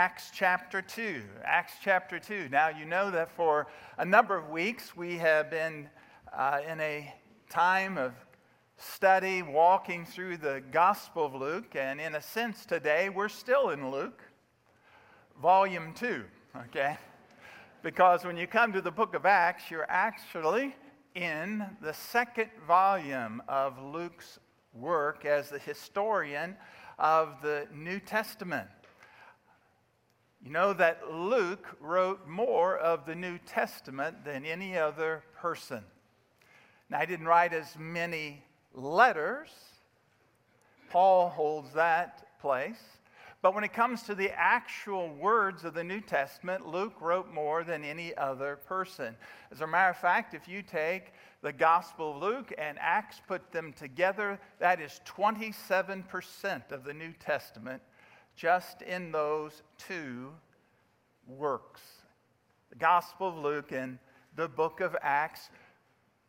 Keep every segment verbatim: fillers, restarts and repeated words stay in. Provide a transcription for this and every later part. Acts chapter two. Acts chapter two. Now, you know that for a number of weeks we have been uh, in a time of study, walking through the Gospel of Luke, and in a sense today we're still in Luke, volume two, okay? Because when you come to the book of Acts, you're actually in the second volume of Luke's work as the historian of the New Testament. You know that Luke wrote more of the New Testament than any other person. Now, he didn't write as many letters. Paul holds that place. But when it comes to the actual words of the New Testament, Luke wrote more than any other person. As a matter of fact, if you take the Gospel of Luke and Acts, put them together, that is twenty-seven percent of the New Testament just in those two works. The Gospel of Luke and the book of Acts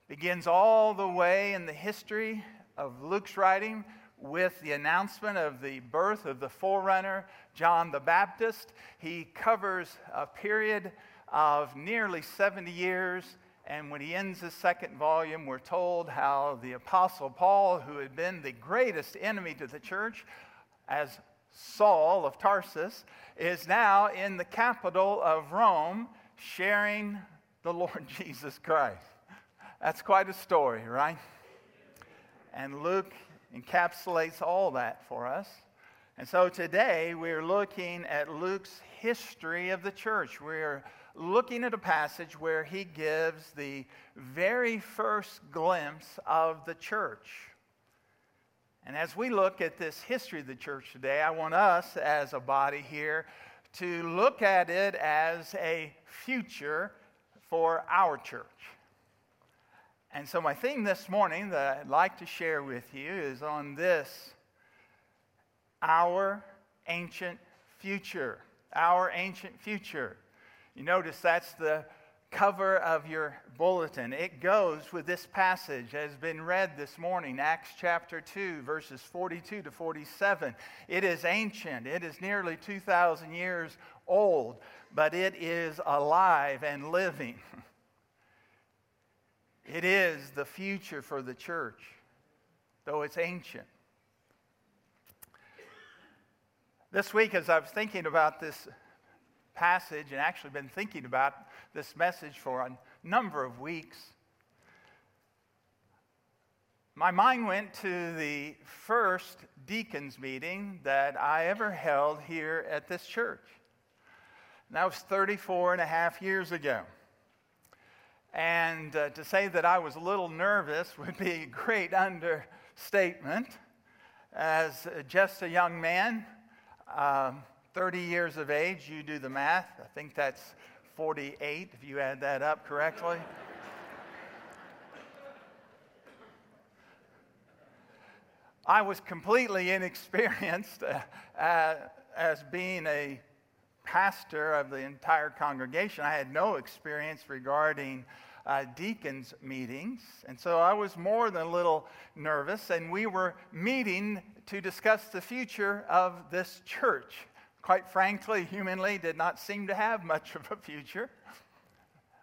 begins all the way in the history of Luke's writing with the announcement of the birth of the forerunner, John the Baptist. He covers a period of nearly seventy years, and when he ends his second volume, we're told how the Apostle Paul, who had been the greatest enemy to the church as Saul of Tarsus, is now in the capital of Rome sharing the Lord Jesus Christ. That's quite a story, right? And Luke encapsulates all that for us. And so today we're looking at Luke's history of the church. We're looking at a passage where he gives the very first glimpse of the church. And as we look at this history of the church today, I want us as a body here to look at it as a future for our church. And so my theme this morning that I'd like to share with you is on this: our ancient future. Our ancient future. You notice that's the cover of your bulletin. It goes with this passage that has been read this morning, Acts chapter two, verses forty-two to forty-seven. It is ancient. It is nearly two thousand years old, but it is alive and living. It is the future for the church, though it's ancient. This week, as I was thinking about this passage, and actually been thinking about this message for a number of weeks, my mind went to the first deacons meeting that I ever held here at this church. And that was thirty-four and a half years ago. And uh, to say that I was a little nervous would be a great understatement. As just a young man, um, thirty years of age, you do the math. I think that's forty-eight, if you add that up correctly. I was completely inexperienced uh, uh, as being a pastor of the entire congregation. I had no experience regarding uh, deacons' meetings, and so I was more than a little nervous, and we were meeting to discuss the future of this church. Quite frankly, humanly, did not seem to have much of a future.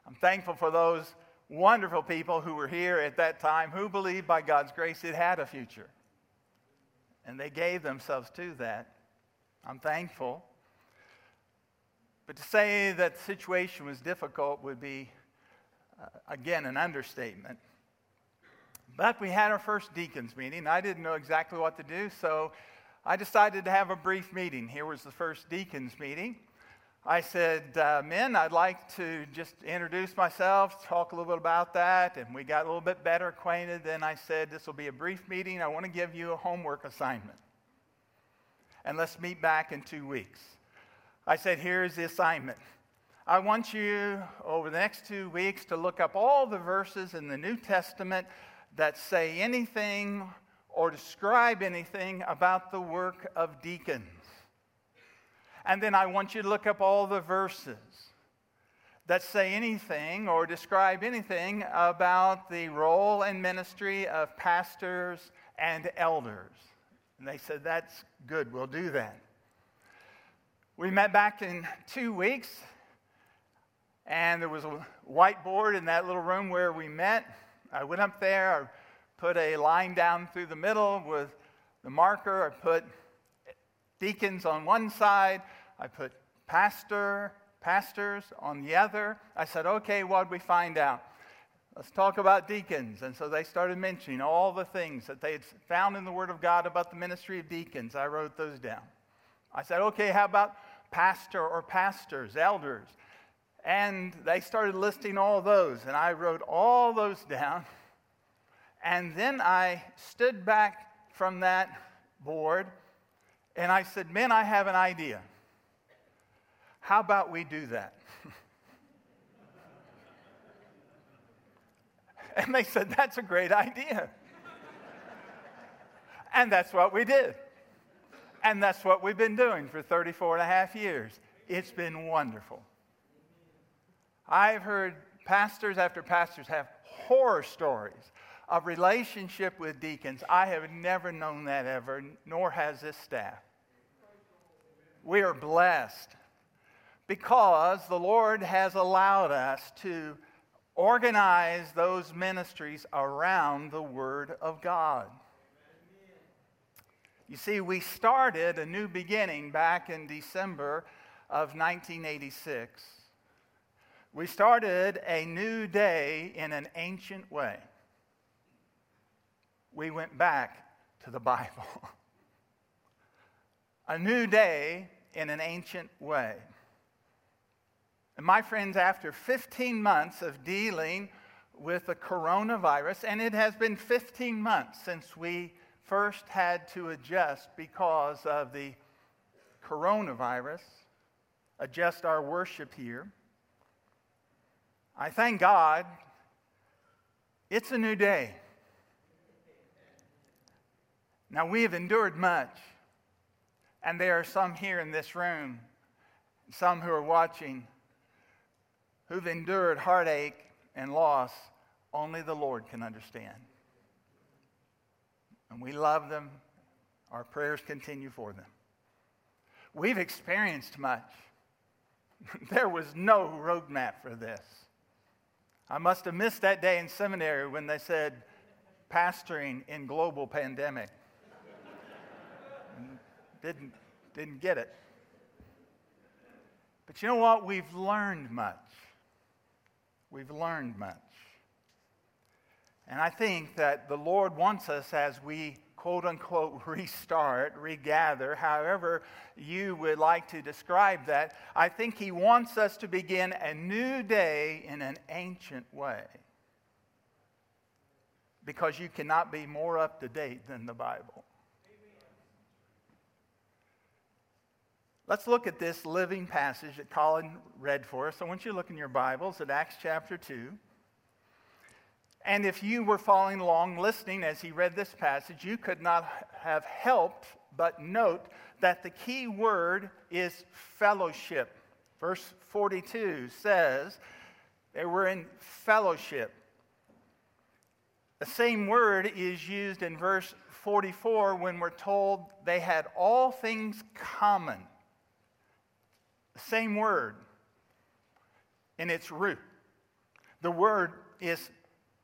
I'm thankful for those wonderful people who were here at that time who believed by God's grace it had a future, and they gave themselves to that. I'm thankful. But to say that the situation was difficult would be, uh, again, an understatement. But we had our first deacons meeting. I didn't know exactly what to do, so I decided to have a brief meeting. Here was the first deacons meeting. I said, uh, men, I'd like to just introduce myself, talk a little bit about that. And we got a little bit better acquainted. Then I said, this will be a brief meeting. I want to give you a homework assignment. And let's meet back in two weeks. I said, here's the assignment. I want you, over the next two weeks, to look up all the verses in the New Testament that say anything or describe anything about the work of deacons. And then I want you to look up all the verses that say anything or describe anything about the role and ministry of pastors and elders. And they said, that's good, we'll do that. We met back in two weeks, and there was a whiteboard in that little room where we met. I went up there, I put a line down through the middle with the marker. I put deacons on one side, I put pastor, pastors on the other. I said, okay, what'd we find out? Let's talk about deacons. And so they started mentioning all the things that they had found in the Word of God about the ministry of deacons. I wrote those down. I said, okay, how about pastor or pastors, elders? And they started listing all those, and I wrote all those down. And then I stood back from that board, and I said, men, I have an idea. How about we do that? And they said, that's a great idea. And that's what we did. And that's what we've been doing for thirty-four and a half years. It's been wonderful. I've heard pastors after pastors have horror stories of relationship with deacons. I have never known that ever, nor has this staff. We are blessed because the Lord has allowed us to organize those ministries around the Word of God. You see, we started a new beginning back in December of nineteen eighty-six. We started a new day in an ancient way. We went back to the Bible. A new day in an ancient way. And my friends, after fifteen months of dealing with the coronavirus, and it has been fifteen months since we first had to adjust because of the coronavirus, adjust our worship here, I thank God it's a new day. Now, we have endured much, and there are some here in this room, some who are watching, who've endured heartache and loss only the Lord can understand. And we love them. Our prayers continue for them. We've experienced much. There was no roadmap for this. I must have missed that day in seminary when they said, pastoring in global pandemic. didn't, didn't get it. But you know what? We've learned much. We've learned much. And I think that the Lord wants us as we, quote unquote, restart, regather, however you would like to describe that. I think He wants us to begin a new day in an ancient way. Because you cannot be more up to date than the Bible. Let's look at this living passage that Colin read for us. I want you to look in your Bibles at Acts chapter two. And if you were following along, listening as he read this passage, you could not have helped but note that the key word is fellowship. Verse forty-two says they were in fellowship. The same word is used in verse forty-four when we're told they had all things common. Same word in its root. The word is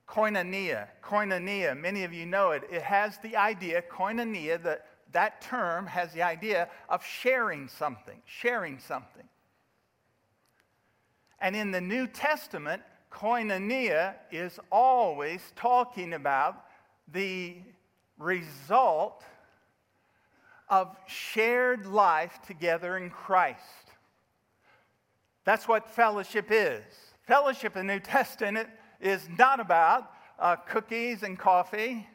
koinonia. Koinonia, many of you know it. It has the idea, koinonia, that, that term has the idea of sharing something, sharing something. And in the New Testament, koinonia is always talking about the result of shared life together in Christ. That's what fellowship is. Fellowship in the New Testament is not about uh, cookies and coffee,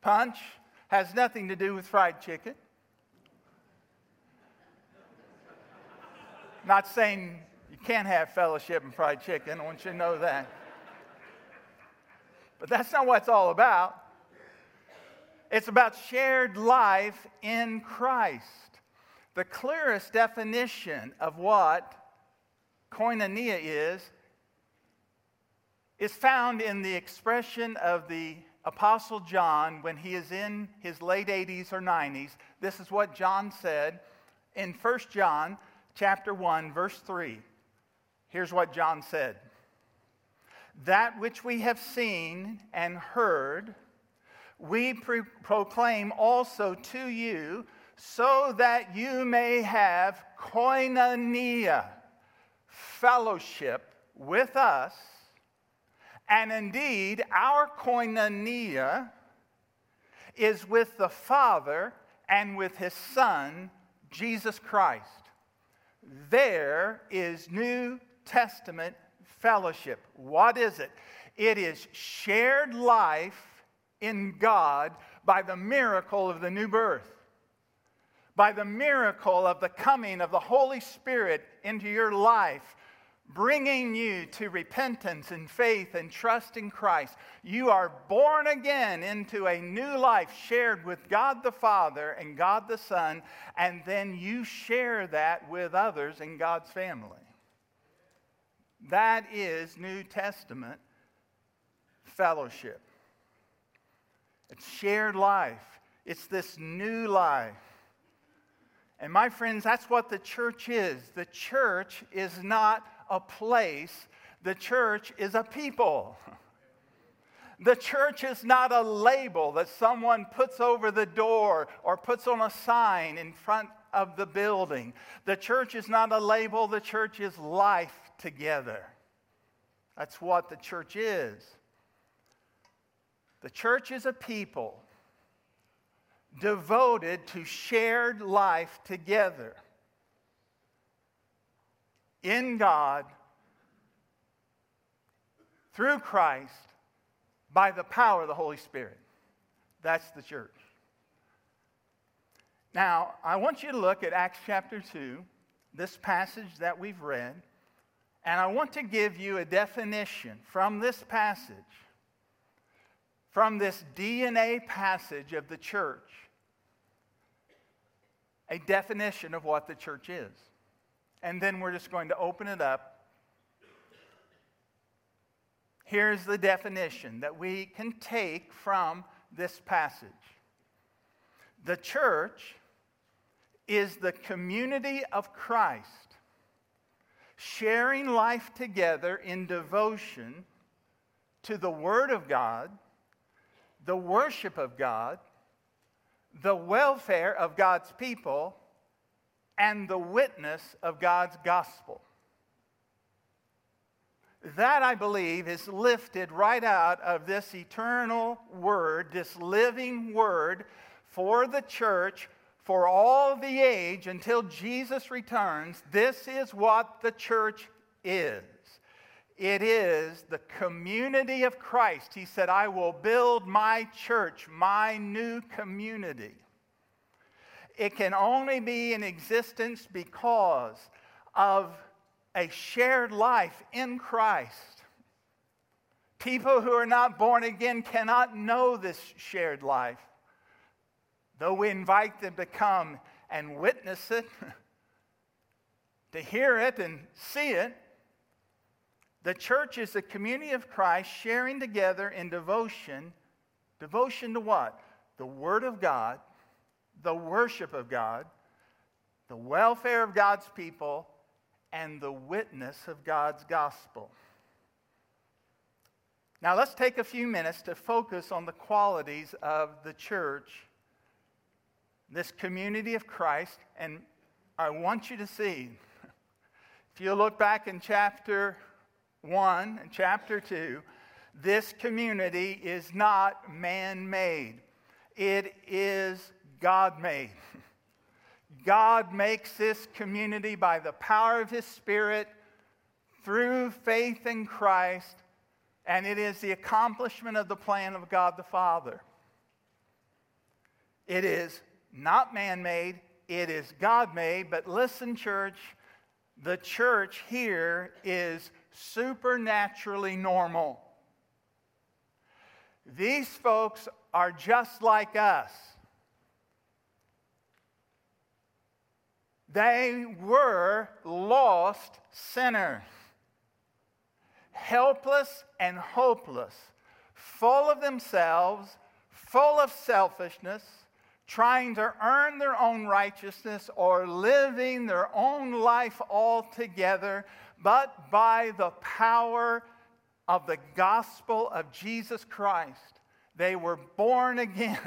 punch, has nothing to do with fried chicken. Not saying you can't have fellowship and fried chicken, I want you to know that. But that's not what it's all about. It's about shared life in Christ. The clearest definition of what koinonia is, is found in the expression of the Apostle John when he is in his late eighties or nineties. This is what John said in First John chapter one, verse three, here's what John said. That which we have seen and heard, we pre- proclaim also to you, so that you may have koinonia, fellowship with us. And indeed, our koinonia is with the Father and with His Son, Jesus Christ. There is New Testament fellowship. What is it? It is shared life in God by the miracle of the new birth, by the miracle of the coming of the Holy Spirit into your life, bringing you to repentance and faith and trust in Christ. You are born again into a new life shared with God the Father and God the Son, and then you share that with others in God's family. That is New Testament fellowship. It's shared life. It's this new life. And my friends, that's what the church is. The church is not a place. The church is a people. The church is not a label that someone puts over the door or puts on a sign in front of the building. The church is not a label. The church is life together. That's what the church is. The church is a people devoted to shared life together in God, through Christ, by the power of the Holy Spirit. That's the church. Now, I want you to look at Acts chapter two, this passage that we've read, and I want to give you a definition from this passage, from this D N A passage of the church, a definition of what the church is. And then we're just going to open it up. Here's the definition that we can take from this passage. The church is the community of Christ, sharing life together in devotion to the Word of God, the worship of God, the welfare of God's people, and the witness of God's gospel. That, I believe, is lifted right out of this eternal word, this living word for the church for all the age until Jesus returns. This is what the church is. It is the community of Christ. He said, I will build my church, my new community. It can only be in existence because of a shared life in Christ. People who are not born again cannot know this shared life. Though we invite them to come and witness it, to hear it and see it, the church is the community of Christ sharing together in devotion. Devotion to what? The Word of God, the worship of God, the welfare of God's people, and the witness of God's gospel. Now let's take a few minutes to focus on the qualities of the church, this community of Christ, and I want you to see, if you look back in chapter one and chapter two, this community is not man-made. It is God-made. God makes this community by the power of His Spirit through faith in Christ, and it is the accomplishment of the plan of God the Father. It is not man-made. It is God-made. But listen, church, the church here is supernaturally normal. These folks are just like us. They were lost sinners, helpless and hopeless, full of themselves, full of selfishness, trying to earn their own righteousness or living their own life altogether, but by the power of the gospel of Jesus Christ, they were born again,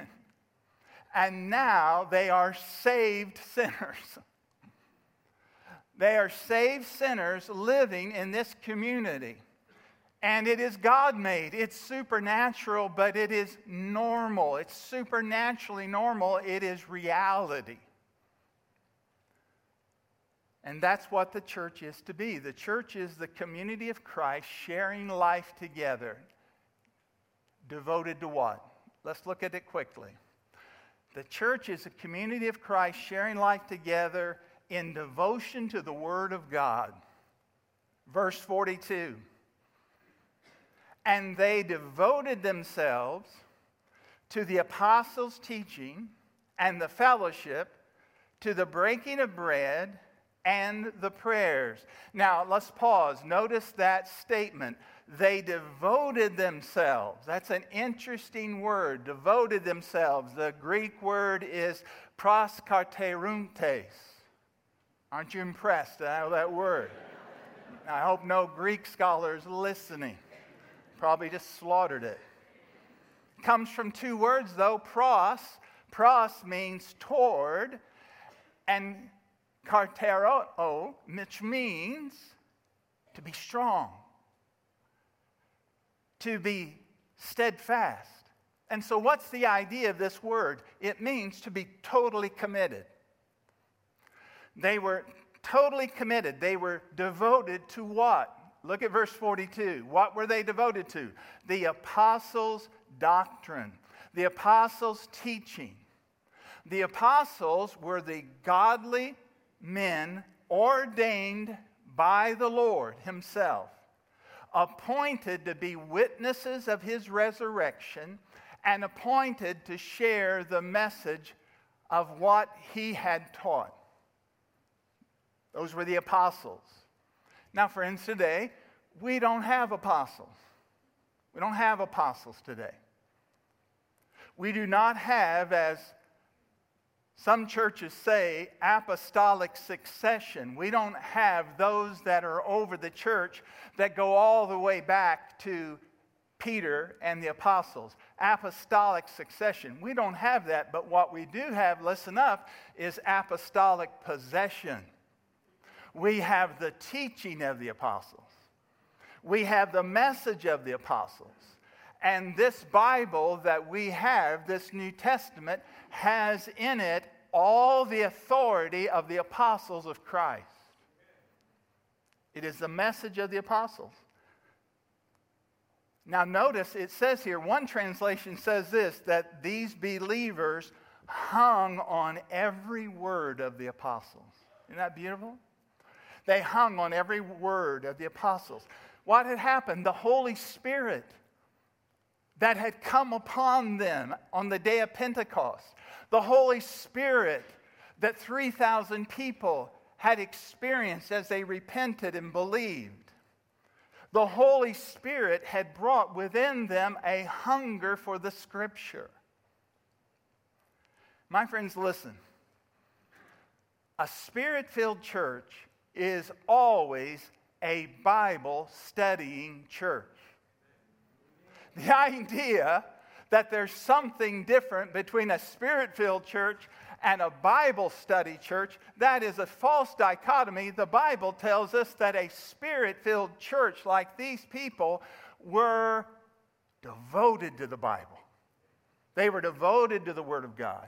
and now they are saved sinners. They are saved sinners living in this community. And it is God-made. It's supernatural, but it is normal. It's supernaturally normal. It is reality. And that's what the church is to be. The church is the community of Christ sharing life together. Devoted to what? Let's look at it quickly. The church is a community of Christ sharing life together in devotion to the Word of God. Verse forty-two. And they devoted themselves to the apostles' teaching and the fellowship, to the breaking of bread and the prayers. Now, let's pause. Notice that statement. They devoted themselves. That's an interesting word, devoted themselves. The Greek word is proskarterountes. Aren't you impressed that I know that word? I hope no Greek scholars listening. Probably just slaughtered it. Comes from two words, though, pros. Pros means toward, and kartero, which means to be strong, to be steadfast. And so what's the idea of this word? It means to be totally committed. They were totally committed. They were devoted to what? Look at verse forty-two. What were they devoted to? The apostles' doctrine, the apostles' teaching. The apostles were the godly men ordained by the Lord himself, appointed to be witnesses of his resurrection, and appointed to share the message of what he had taught. Those were the apostles. Now, friends, today, we don't have apostles. We don't have apostles today. We do not have, as some churches say, apostolic succession. We don't have those that are over the church that go all the way back to Peter and the apostles. Apostolic succession. We don't have that, but what we do have, listen up, is apostolic possession. We have the teaching of the apostles. We have the message of the apostles. And this Bible that we have, this New Testament, has in it all the authority of the apostles of Christ. It is the message of the apostles. Now notice it says here, one translation says this, that these believers hung on every word of the apostles. Isn't that beautiful? They hung on every word of the apostles. What had happened? The Holy Spirit that had come upon them on the day of Pentecost. The Holy Spirit that three thousand people had experienced as they repented and believed. The Holy Spirit had brought within them a hunger for the Scripture. My friends, listen. A Spirit-filled church is always a Bible-studying church. The idea that there's something different between a Spirit-filled church and a Bible-study church, that is a false dichotomy. The Bible tells us that a Spirit-filled church like these people were devoted to the Bible. They were devoted to the Word of God.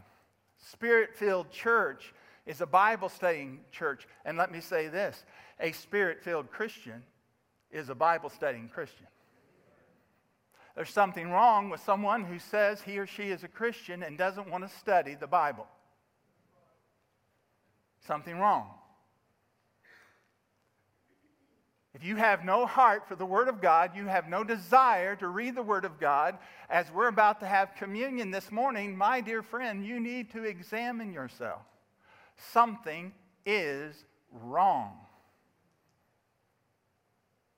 Spirit-filled church is a Bible-studying church. And let me say this, a Spirit-filled Christian is a Bible-studying Christian. There's something wrong with someone who says he or she is a Christian and doesn't want to study the Bible. Something wrong. If you have no heart for the Word of God, you have no desire to read the Word of God, as we're about to have communion this morning, my dear friend, you need to examine yourself. Something is wrong.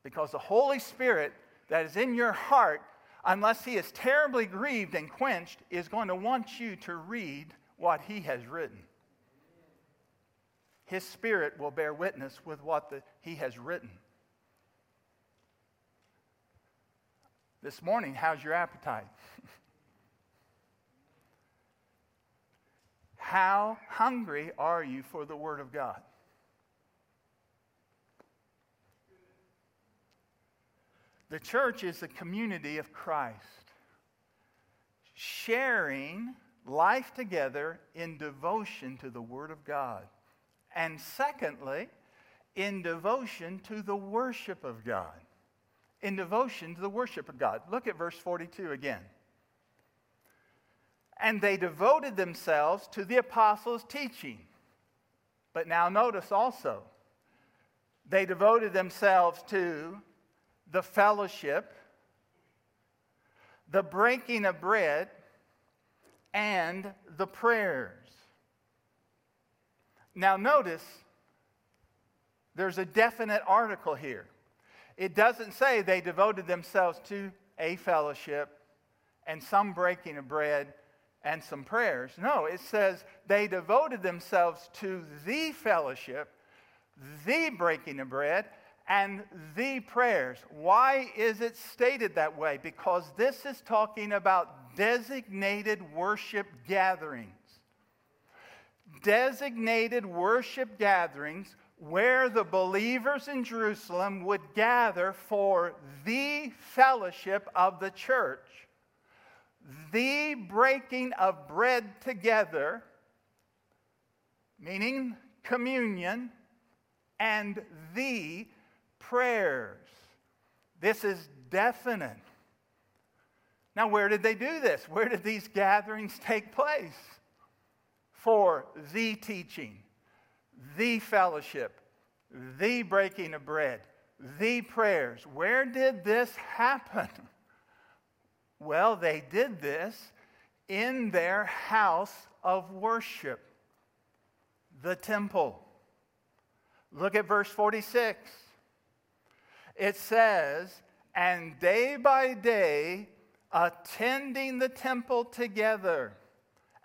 Because the Holy Spirit that is in your heart, unless he is terribly grieved and quenched, is going to want you to read what he has written. His Spirit will bear witness with what the, he has written. This morning, how's your appetite? How hungry are you for the Word of God? The church is the community of Christ, sharing life together in devotion to the Word of God. And secondly, in devotion to the worship of God. In devotion to the worship of God. Look at verse forty-two again. And they devoted themselves to the apostles' teaching. But now notice also, they devoted themselves to the fellowship, the breaking of bread, and the prayers. Now notice, there's a definite article here. It doesn't say they devoted themselves to a fellowship and some breaking of bread and some prayers. No, it says they devoted themselves to the fellowship, the breaking of bread, and the prayers. Why is it stated that way? Because this is talking about designated worship gatherings. Designated worship gatherings where the believers in Jerusalem would gather for the fellowship of the church, the breaking of bread together, meaning communion, and the prayers. This is definite. Now, where did they do this? Where did these gatherings take place? For the teaching, the fellowship, the breaking of bread, the prayers. Where did this happen? Well, they did this in their house of worship, the temple. Look at verse forty-six. It says, and day by day, attending the temple together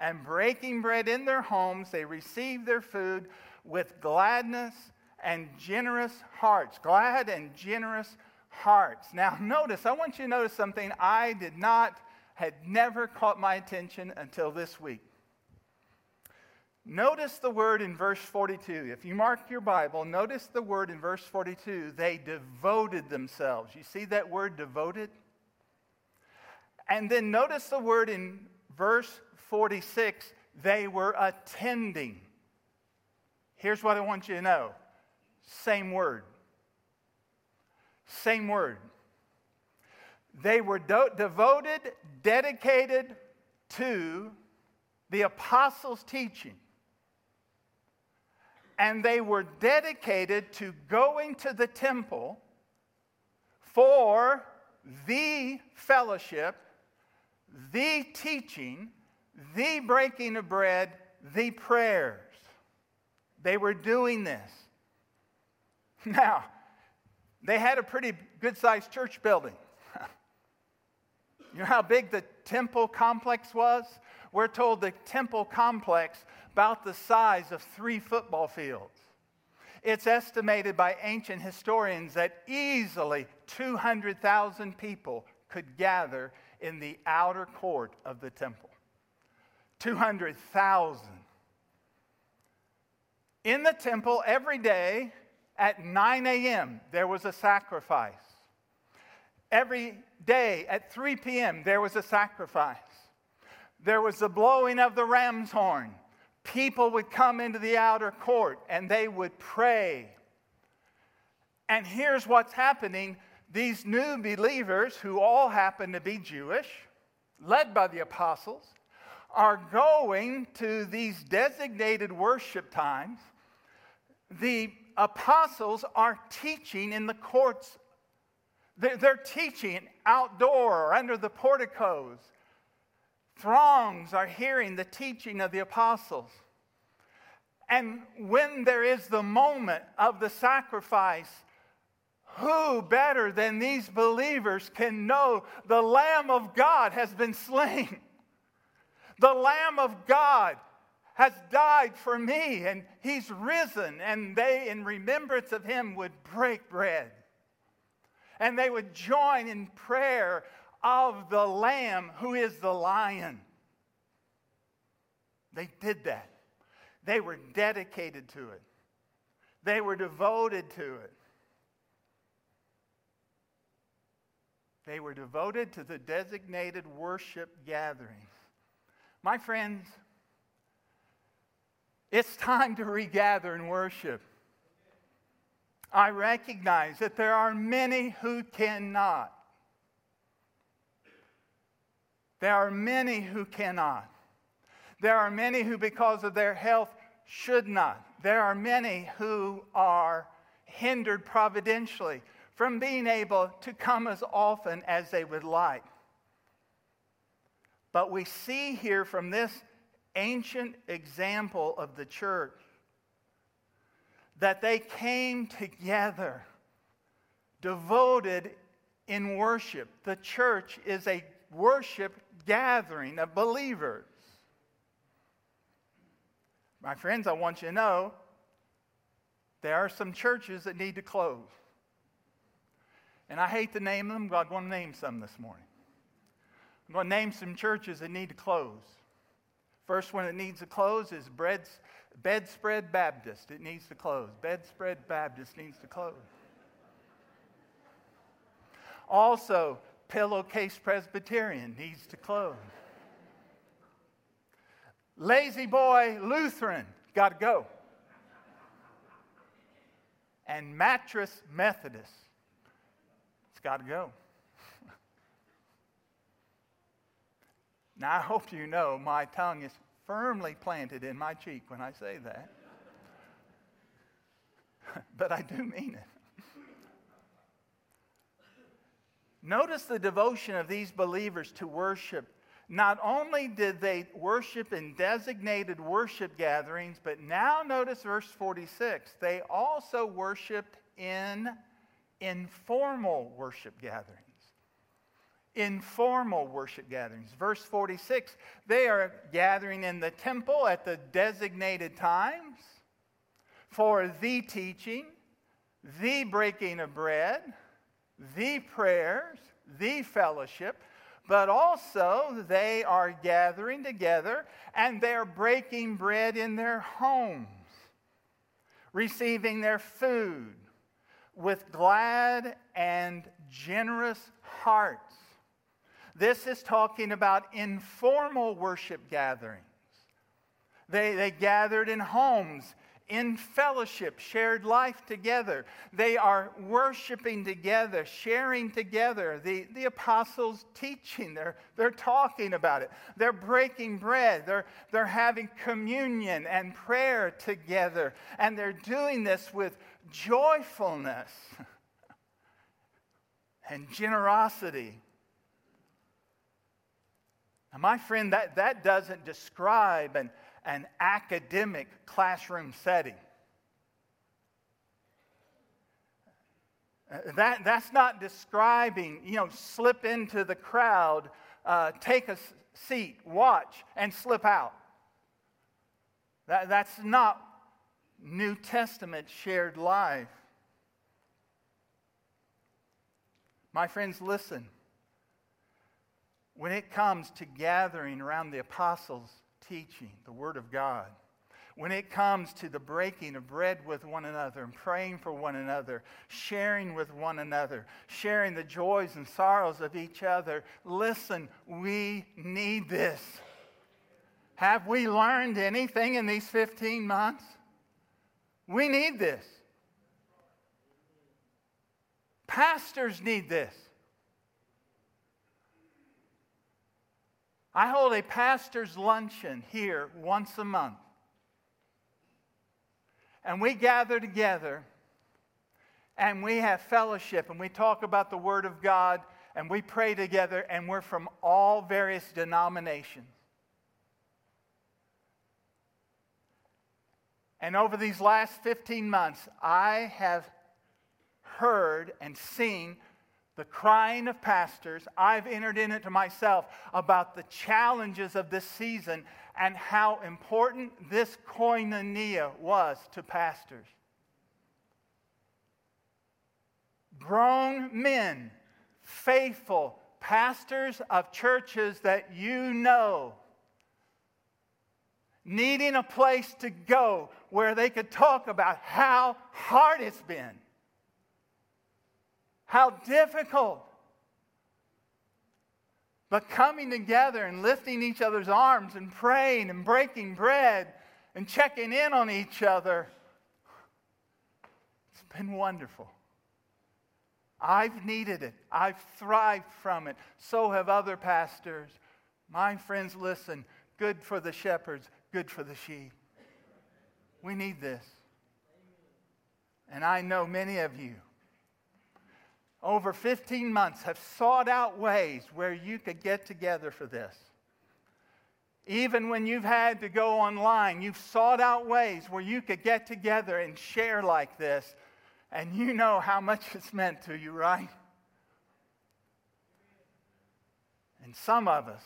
and breaking bread in their homes, they received their food with gladness and generous hearts. Glad and generous hearts. Now notice, I want you to notice something I did not, had never caught my attention until this week. Notice the word in verse forty-two. If you mark your Bible, notice the word in verse forty-two. They devoted themselves. You see that word devoted? And then notice the word in verse forty-six. They were attending. Here's what I want you to know. Same word. Same word. They were do- devoted, dedicated to the apostles' teaching. And they were dedicated to going to the temple for the fellowship, the teaching, the breaking of bread, the prayers. They were doing this. Now, they had a pretty good-sized church building. You know how big the temple complex was? We're told the temple complex about the size of three football fields. It's estimated by ancient historians that easily two hundred thousand people could gather in the outer court of the temple. two hundred thousand. In the temple every day at nine a.m. there was a sacrifice. Every day at three p.m. there was a sacrifice. There was the blowing of the ram's horn. People would come into the outer court and they would pray. And here's what's happening. These new believers, who all happen to be Jewish, led by the apostles, are going to these designated worship times. The apostles are teaching in the courts. They're teaching outdoor or under the porticos. Throngs are hearing the teaching of the apostles. And when there is the moment of the sacrifice, who better than these believers can know the Lamb of God has been slain? The Lamb of God has died for me, and he's risen, and they, in remembrance of him, would break bread. And they would join in prayer of the Lamb who is the Lion. They did that. They were dedicated to it. They were devoted to it. They were devoted to the designated worship gathering. My friends, it's time to regather and worship. I recognize that there are many who cannot. There are many who cannot. There are many who, because of their health, should not. There are many who are hindered providentially from being able to come as often as they would like. But we see here from this ancient example of the church that they came together, devoted in worship. The church is a worship gathering of believers. My friends, I want you to know there are some churches that need to close. And I hate to name them, but I'm going to name some this morning. I'm going to name some churches that need to close. First one that needs to close is Bread's, Bedspread Baptist. It needs to close. Bedspread Baptist needs to close. Also, Pillowcase Presbyterian needs to close. Lazy Boy Lutheran, got to go. And Mattress Methodist, it's got to go. Now, I hope you know my tongue is firmly planted in my cheek when I say that. But I do mean it. Notice the devotion of these believers to worship. Not only did they worship in designated worship gatherings, but now notice verse forty-six. They also worshiped in informal worship gatherings. Informal worship gatherings. Verse forty-six, they are gathering in the temple at the designated times for the teaching, the breaking of bread, the prayers, the fellowship. But also they are gathering together and they are breaking bread in their homes, receiving their food with glad and generous hearts. This is talking about informal worship gatherings. They, they gathered in homes, in fellowship, shared life together. They are worshiping together, sharing together. The, the apostles' teaching, they're, they're talking about it. They're breaking bread. They're, they're having communion and prayer together. And they're doing this with joyfulness and generosity. Now, my friend, that, that doesn't describe an an academic classroom setting. That, that's not describing, you know, slip into the crowd, uh, take a seat, watch, and slip out. That, that's not New Testament shared life. My friends, listen. When it comes to gathering around the apostles' teaching, the Word of God, when it comes to the breaking of bread with one another and praying for one another, sharing with one another, sharing the joys and sorrows of each other, listen, we need this. Have we learned anything in these fifteen months? We need this. Pastors need this. I hold a pastor's luncheon here once a month. And we gather together and we have fellowship and we talk about the Word of God and we pray together, and we're from all various denominations. And over these last fifteen months, I have heard and seen the crying of pastors, I've entered in it to myself about the challenges of this season and how important this koinonia was to pastors. Grown men, faithful pastors of churches that you know, needing a place to go where they could talk about how hard it's been, how difficult. But coming together and lifting each other's arms and praying and breaking bread and checking in on each other, it's been wonderful. I've needed it. I've thrived from it. So have other pastors. My friends, listen, good for the shepherds, good for the sheep. We need this. And I know many of you, over fifteen months, have sought out ways where you could get together for this. Even when you've had to go online, you've sought out ways where you could get together and share like this. And you know how much it's meant to you, right? And some of us,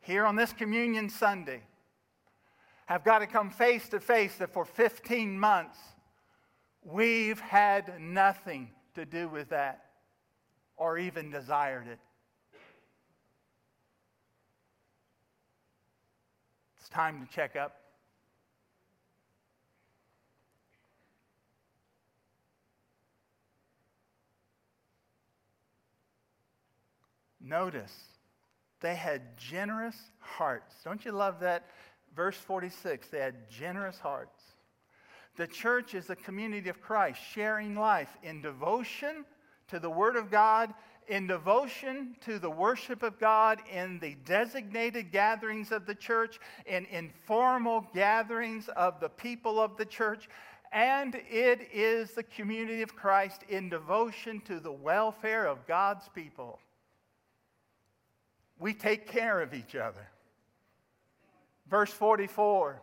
here on this Communion Sunday, have got to come face to face that for fifteen months, we've had nothing to do with that or even desired it. It's time to check up. Notice, they had generous hearts. Don't you love that? Verse forty-six, they had generous hearts. The church is the community of Christ, sharing life in devotion to the Word of God, in devotion to the worship of God, in the designated gatherings of the church, in informal gatherings of the people of the church. And it is the community of Christ in devotion to the welfare of God's people. We take care of each other. Verse forty-four,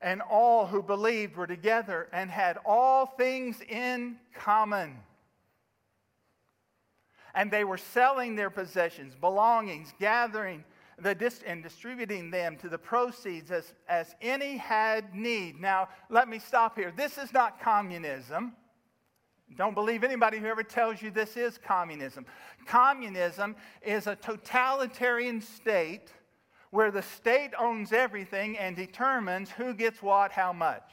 and all who believed were together and had all things in common. And they were selling their possessions, belongings, gathering the dist- and distributing them to the proceeds as, as any had need. Now, let me stop here. This is not communism. Don't believe anybody who ever tells you this is communism. Communism is a totalitarian state where the state owns everything and determines who gets what, how much.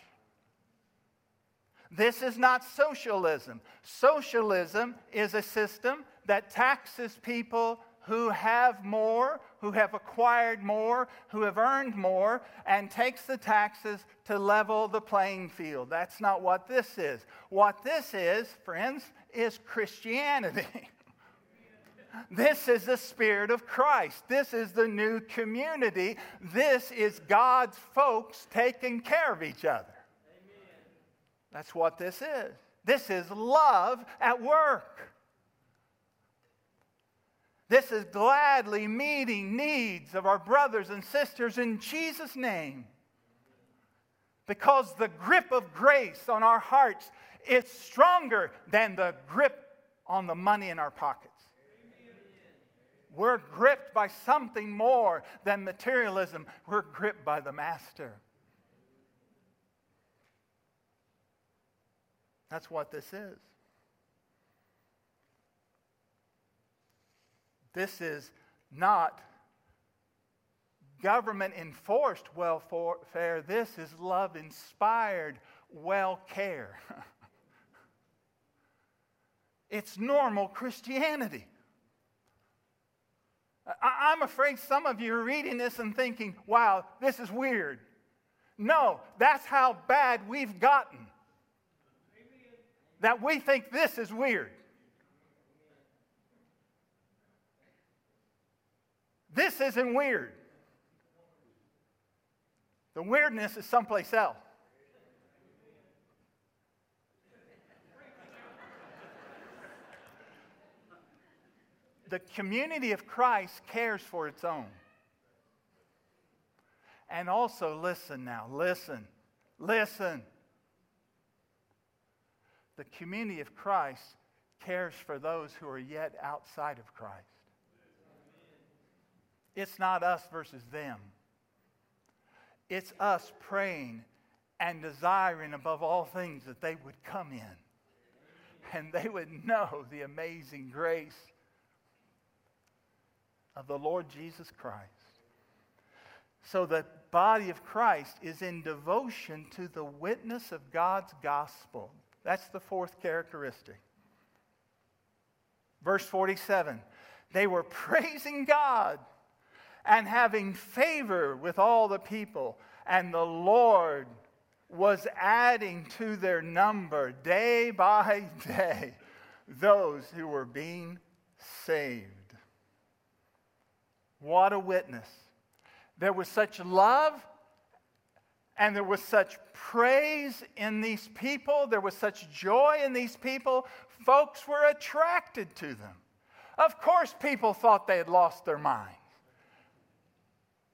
This is not socialism. Socialism is a system that taxes people who have more, who have acquired more, who have earned more, and takes the taxes to level the playing field. That's not what this is. What this is, friends, is Christianity. This is the Spirit of Christ. This is the new community. This is God's folks taking care of each other. Amen. That's what this is. This is love at work. This is gladly meeting needs of our brothers and sisters in Jesus' name. Because the grip of grace on our hearts is stronger than the grip on the money in our pockets. Amen. We're gripped by something more than materialism. We're gripped by the Master. That's what this is. This is not government-enforced welfare. This is love-inspired well-care. It's normal Christianity. I- I'm afraid some of you are reading this and thinking, wow, this is weird. No, that's how bad we've gotten. Amen. That we think this is weird. This isn't weird. The weirdness is someplace else. The community of Christ cares for its own. And also, listen now, listen, listen. The community of Christ cares for those who are yet outside of Christ. It's not us versus them. It's us praying and desiring above all things that they would come in and they would know the amazing grace of the Lord Jesus Christ. So the body of Christ is in devotion to the witness of God's gospel. That's the fourth characteristic. Verse forty-seven, they were praising God and having favor with all the people, and the Lord was adding to their number day by day those who were being saved. What a witness. There was such love and there was such praise in these people. There was such joy in these people. Folks were attracted to them. Of course, people thought they had lost their minds.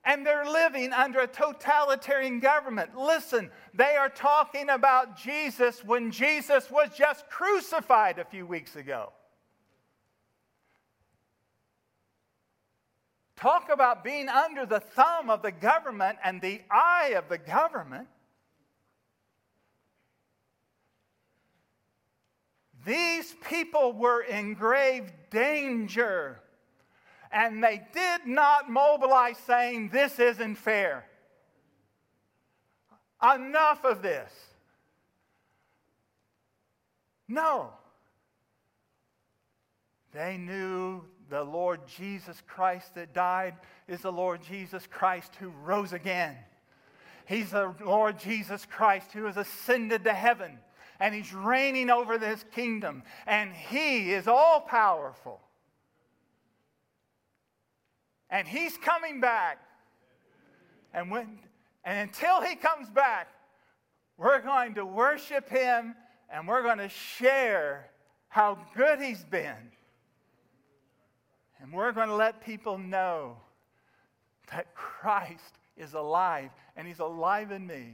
And they're living under a totalitarian government. Listen, they are talking about Jesus when Jesus was just crucified a few weeks ago. Talk about being under the thumb of the government and the eye of the government. These people were in grave danger, and they did not mobilize saying, this isn't fair. Enough of this. No. They knew the Lord Jesus Christ that died is the Lord Jesus Christ who rose again. He's the Lord Jesus Christ who has ascended to heaven, and he's reigning over this kingdom, and he is all powerful. And he's coming back. And when and until he comes back, we're going to worship him and we're going to share how good he's been. And we're going to let people know that Christ is alive, and he's alive in me. Amen.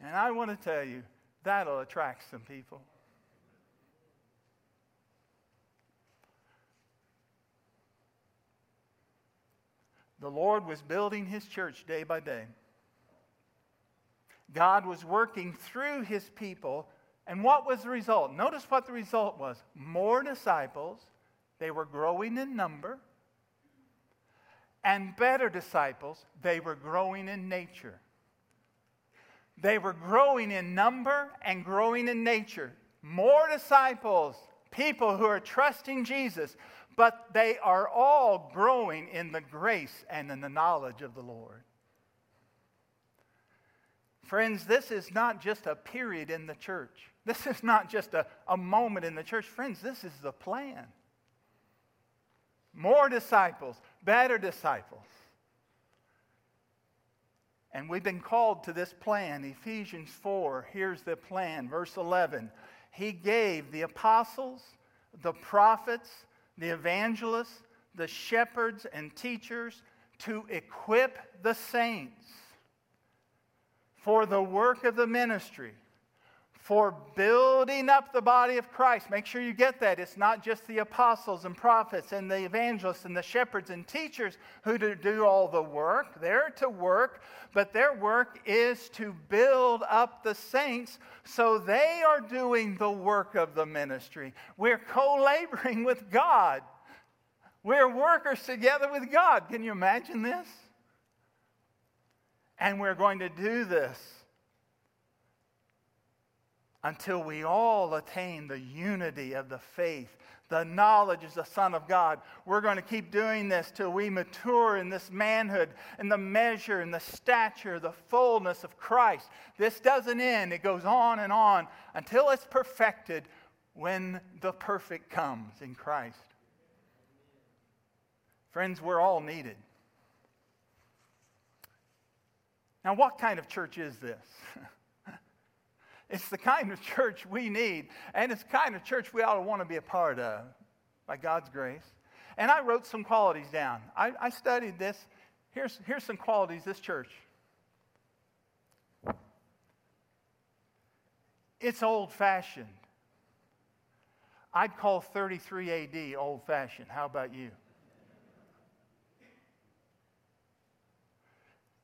And I want to tell you, that'll attract some people. The Lord was building his church day by day. God was working through his people. And what was the result? Notice what the result was. More disciples. They were growing in number. And better disciples, they were growing in nature. They were growing in number and growing in nature. More disciples, people who are trusting Jesus, but they are all growing in the grace and in the knowledge of the Lord. Friends, this is not just a period in the church. This is not just a, a moment in the church. Friends, this is the plan. More disciples, better disciples. And we've been called to this plan. Ephesians four, here's the plan, verse eleven. He gave the apostles, the prophets, the evangelists, the shepherds and teachers to equip the saints for the work of the ministry, for building up the body of Christ. Make sure you get that. It's not just the apostles and prophets and the evangelists and the shepherds and teachers who do all the work. They're to work, but their work is to build up the saints so they are doing the work of the ministry. We're co-laboring with God. We're workers together with God. Can you imagine this? And we're going to do this until we all attain the unity of the faith, the knowledge of the Son of God. We're going to keep doing this till we mature in this manhood, in the measure, in the stature, the fullness of Christ. This doesn't end. It goes on and on until it's perfected when the perfect comes in Christ. Friends, we're all needed. Now, what kind of church is this? It's the kind of church we need, and it's the kind of church we ought to want to be a part of, by God's grace. And I wrote some qualities down. I, I studied this. Here's, here's some qualities this church. It's old-fashioned. I'd call thirty-three A D old-fashioned. How about you?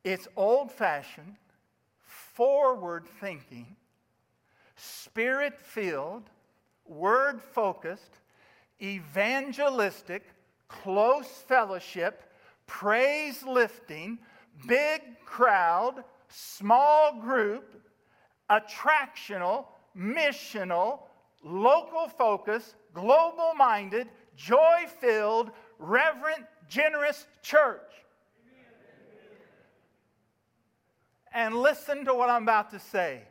It's old-fashioned, forward-thinking, Spirit-filled, Word-focused, evangelistic, close fellowship, praise-lifting, big crowd, small group, attractional, missional, local focus, global-minded, joy-filled, reverent, generous church. And listen to what I'm about to say.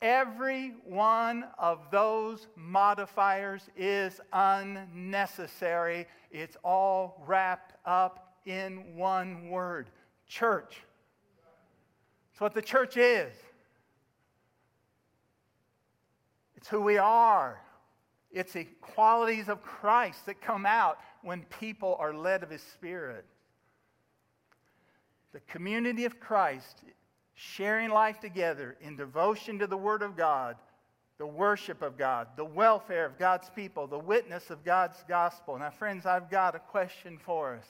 Every one of those modifiers is unnecessary. It's all wrapped up in one word: church. It's what the church is. It's who we are. It's the qualities of Christ that come out when people are led of His Spirit. The community of Christ, sharing life together in devotion to the Word of God, the worship of God, the welfare of God's people, the witness of God's gospel. Now, friends, I've got a question for us.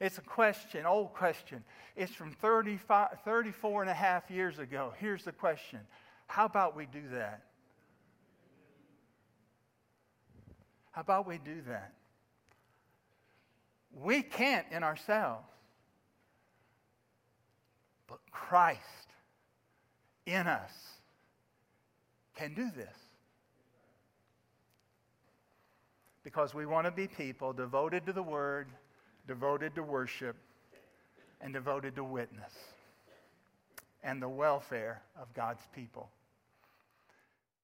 It's a question, old question. It's from thirty-five, thirty-four and a half years ago. Here's the question. How about we do that? How about we do that? We can't in ourselves. But Christ in us can do this. Because we want to be people devoted to the Word, devoted to worship, and devoted to witness and the welfare of God's people.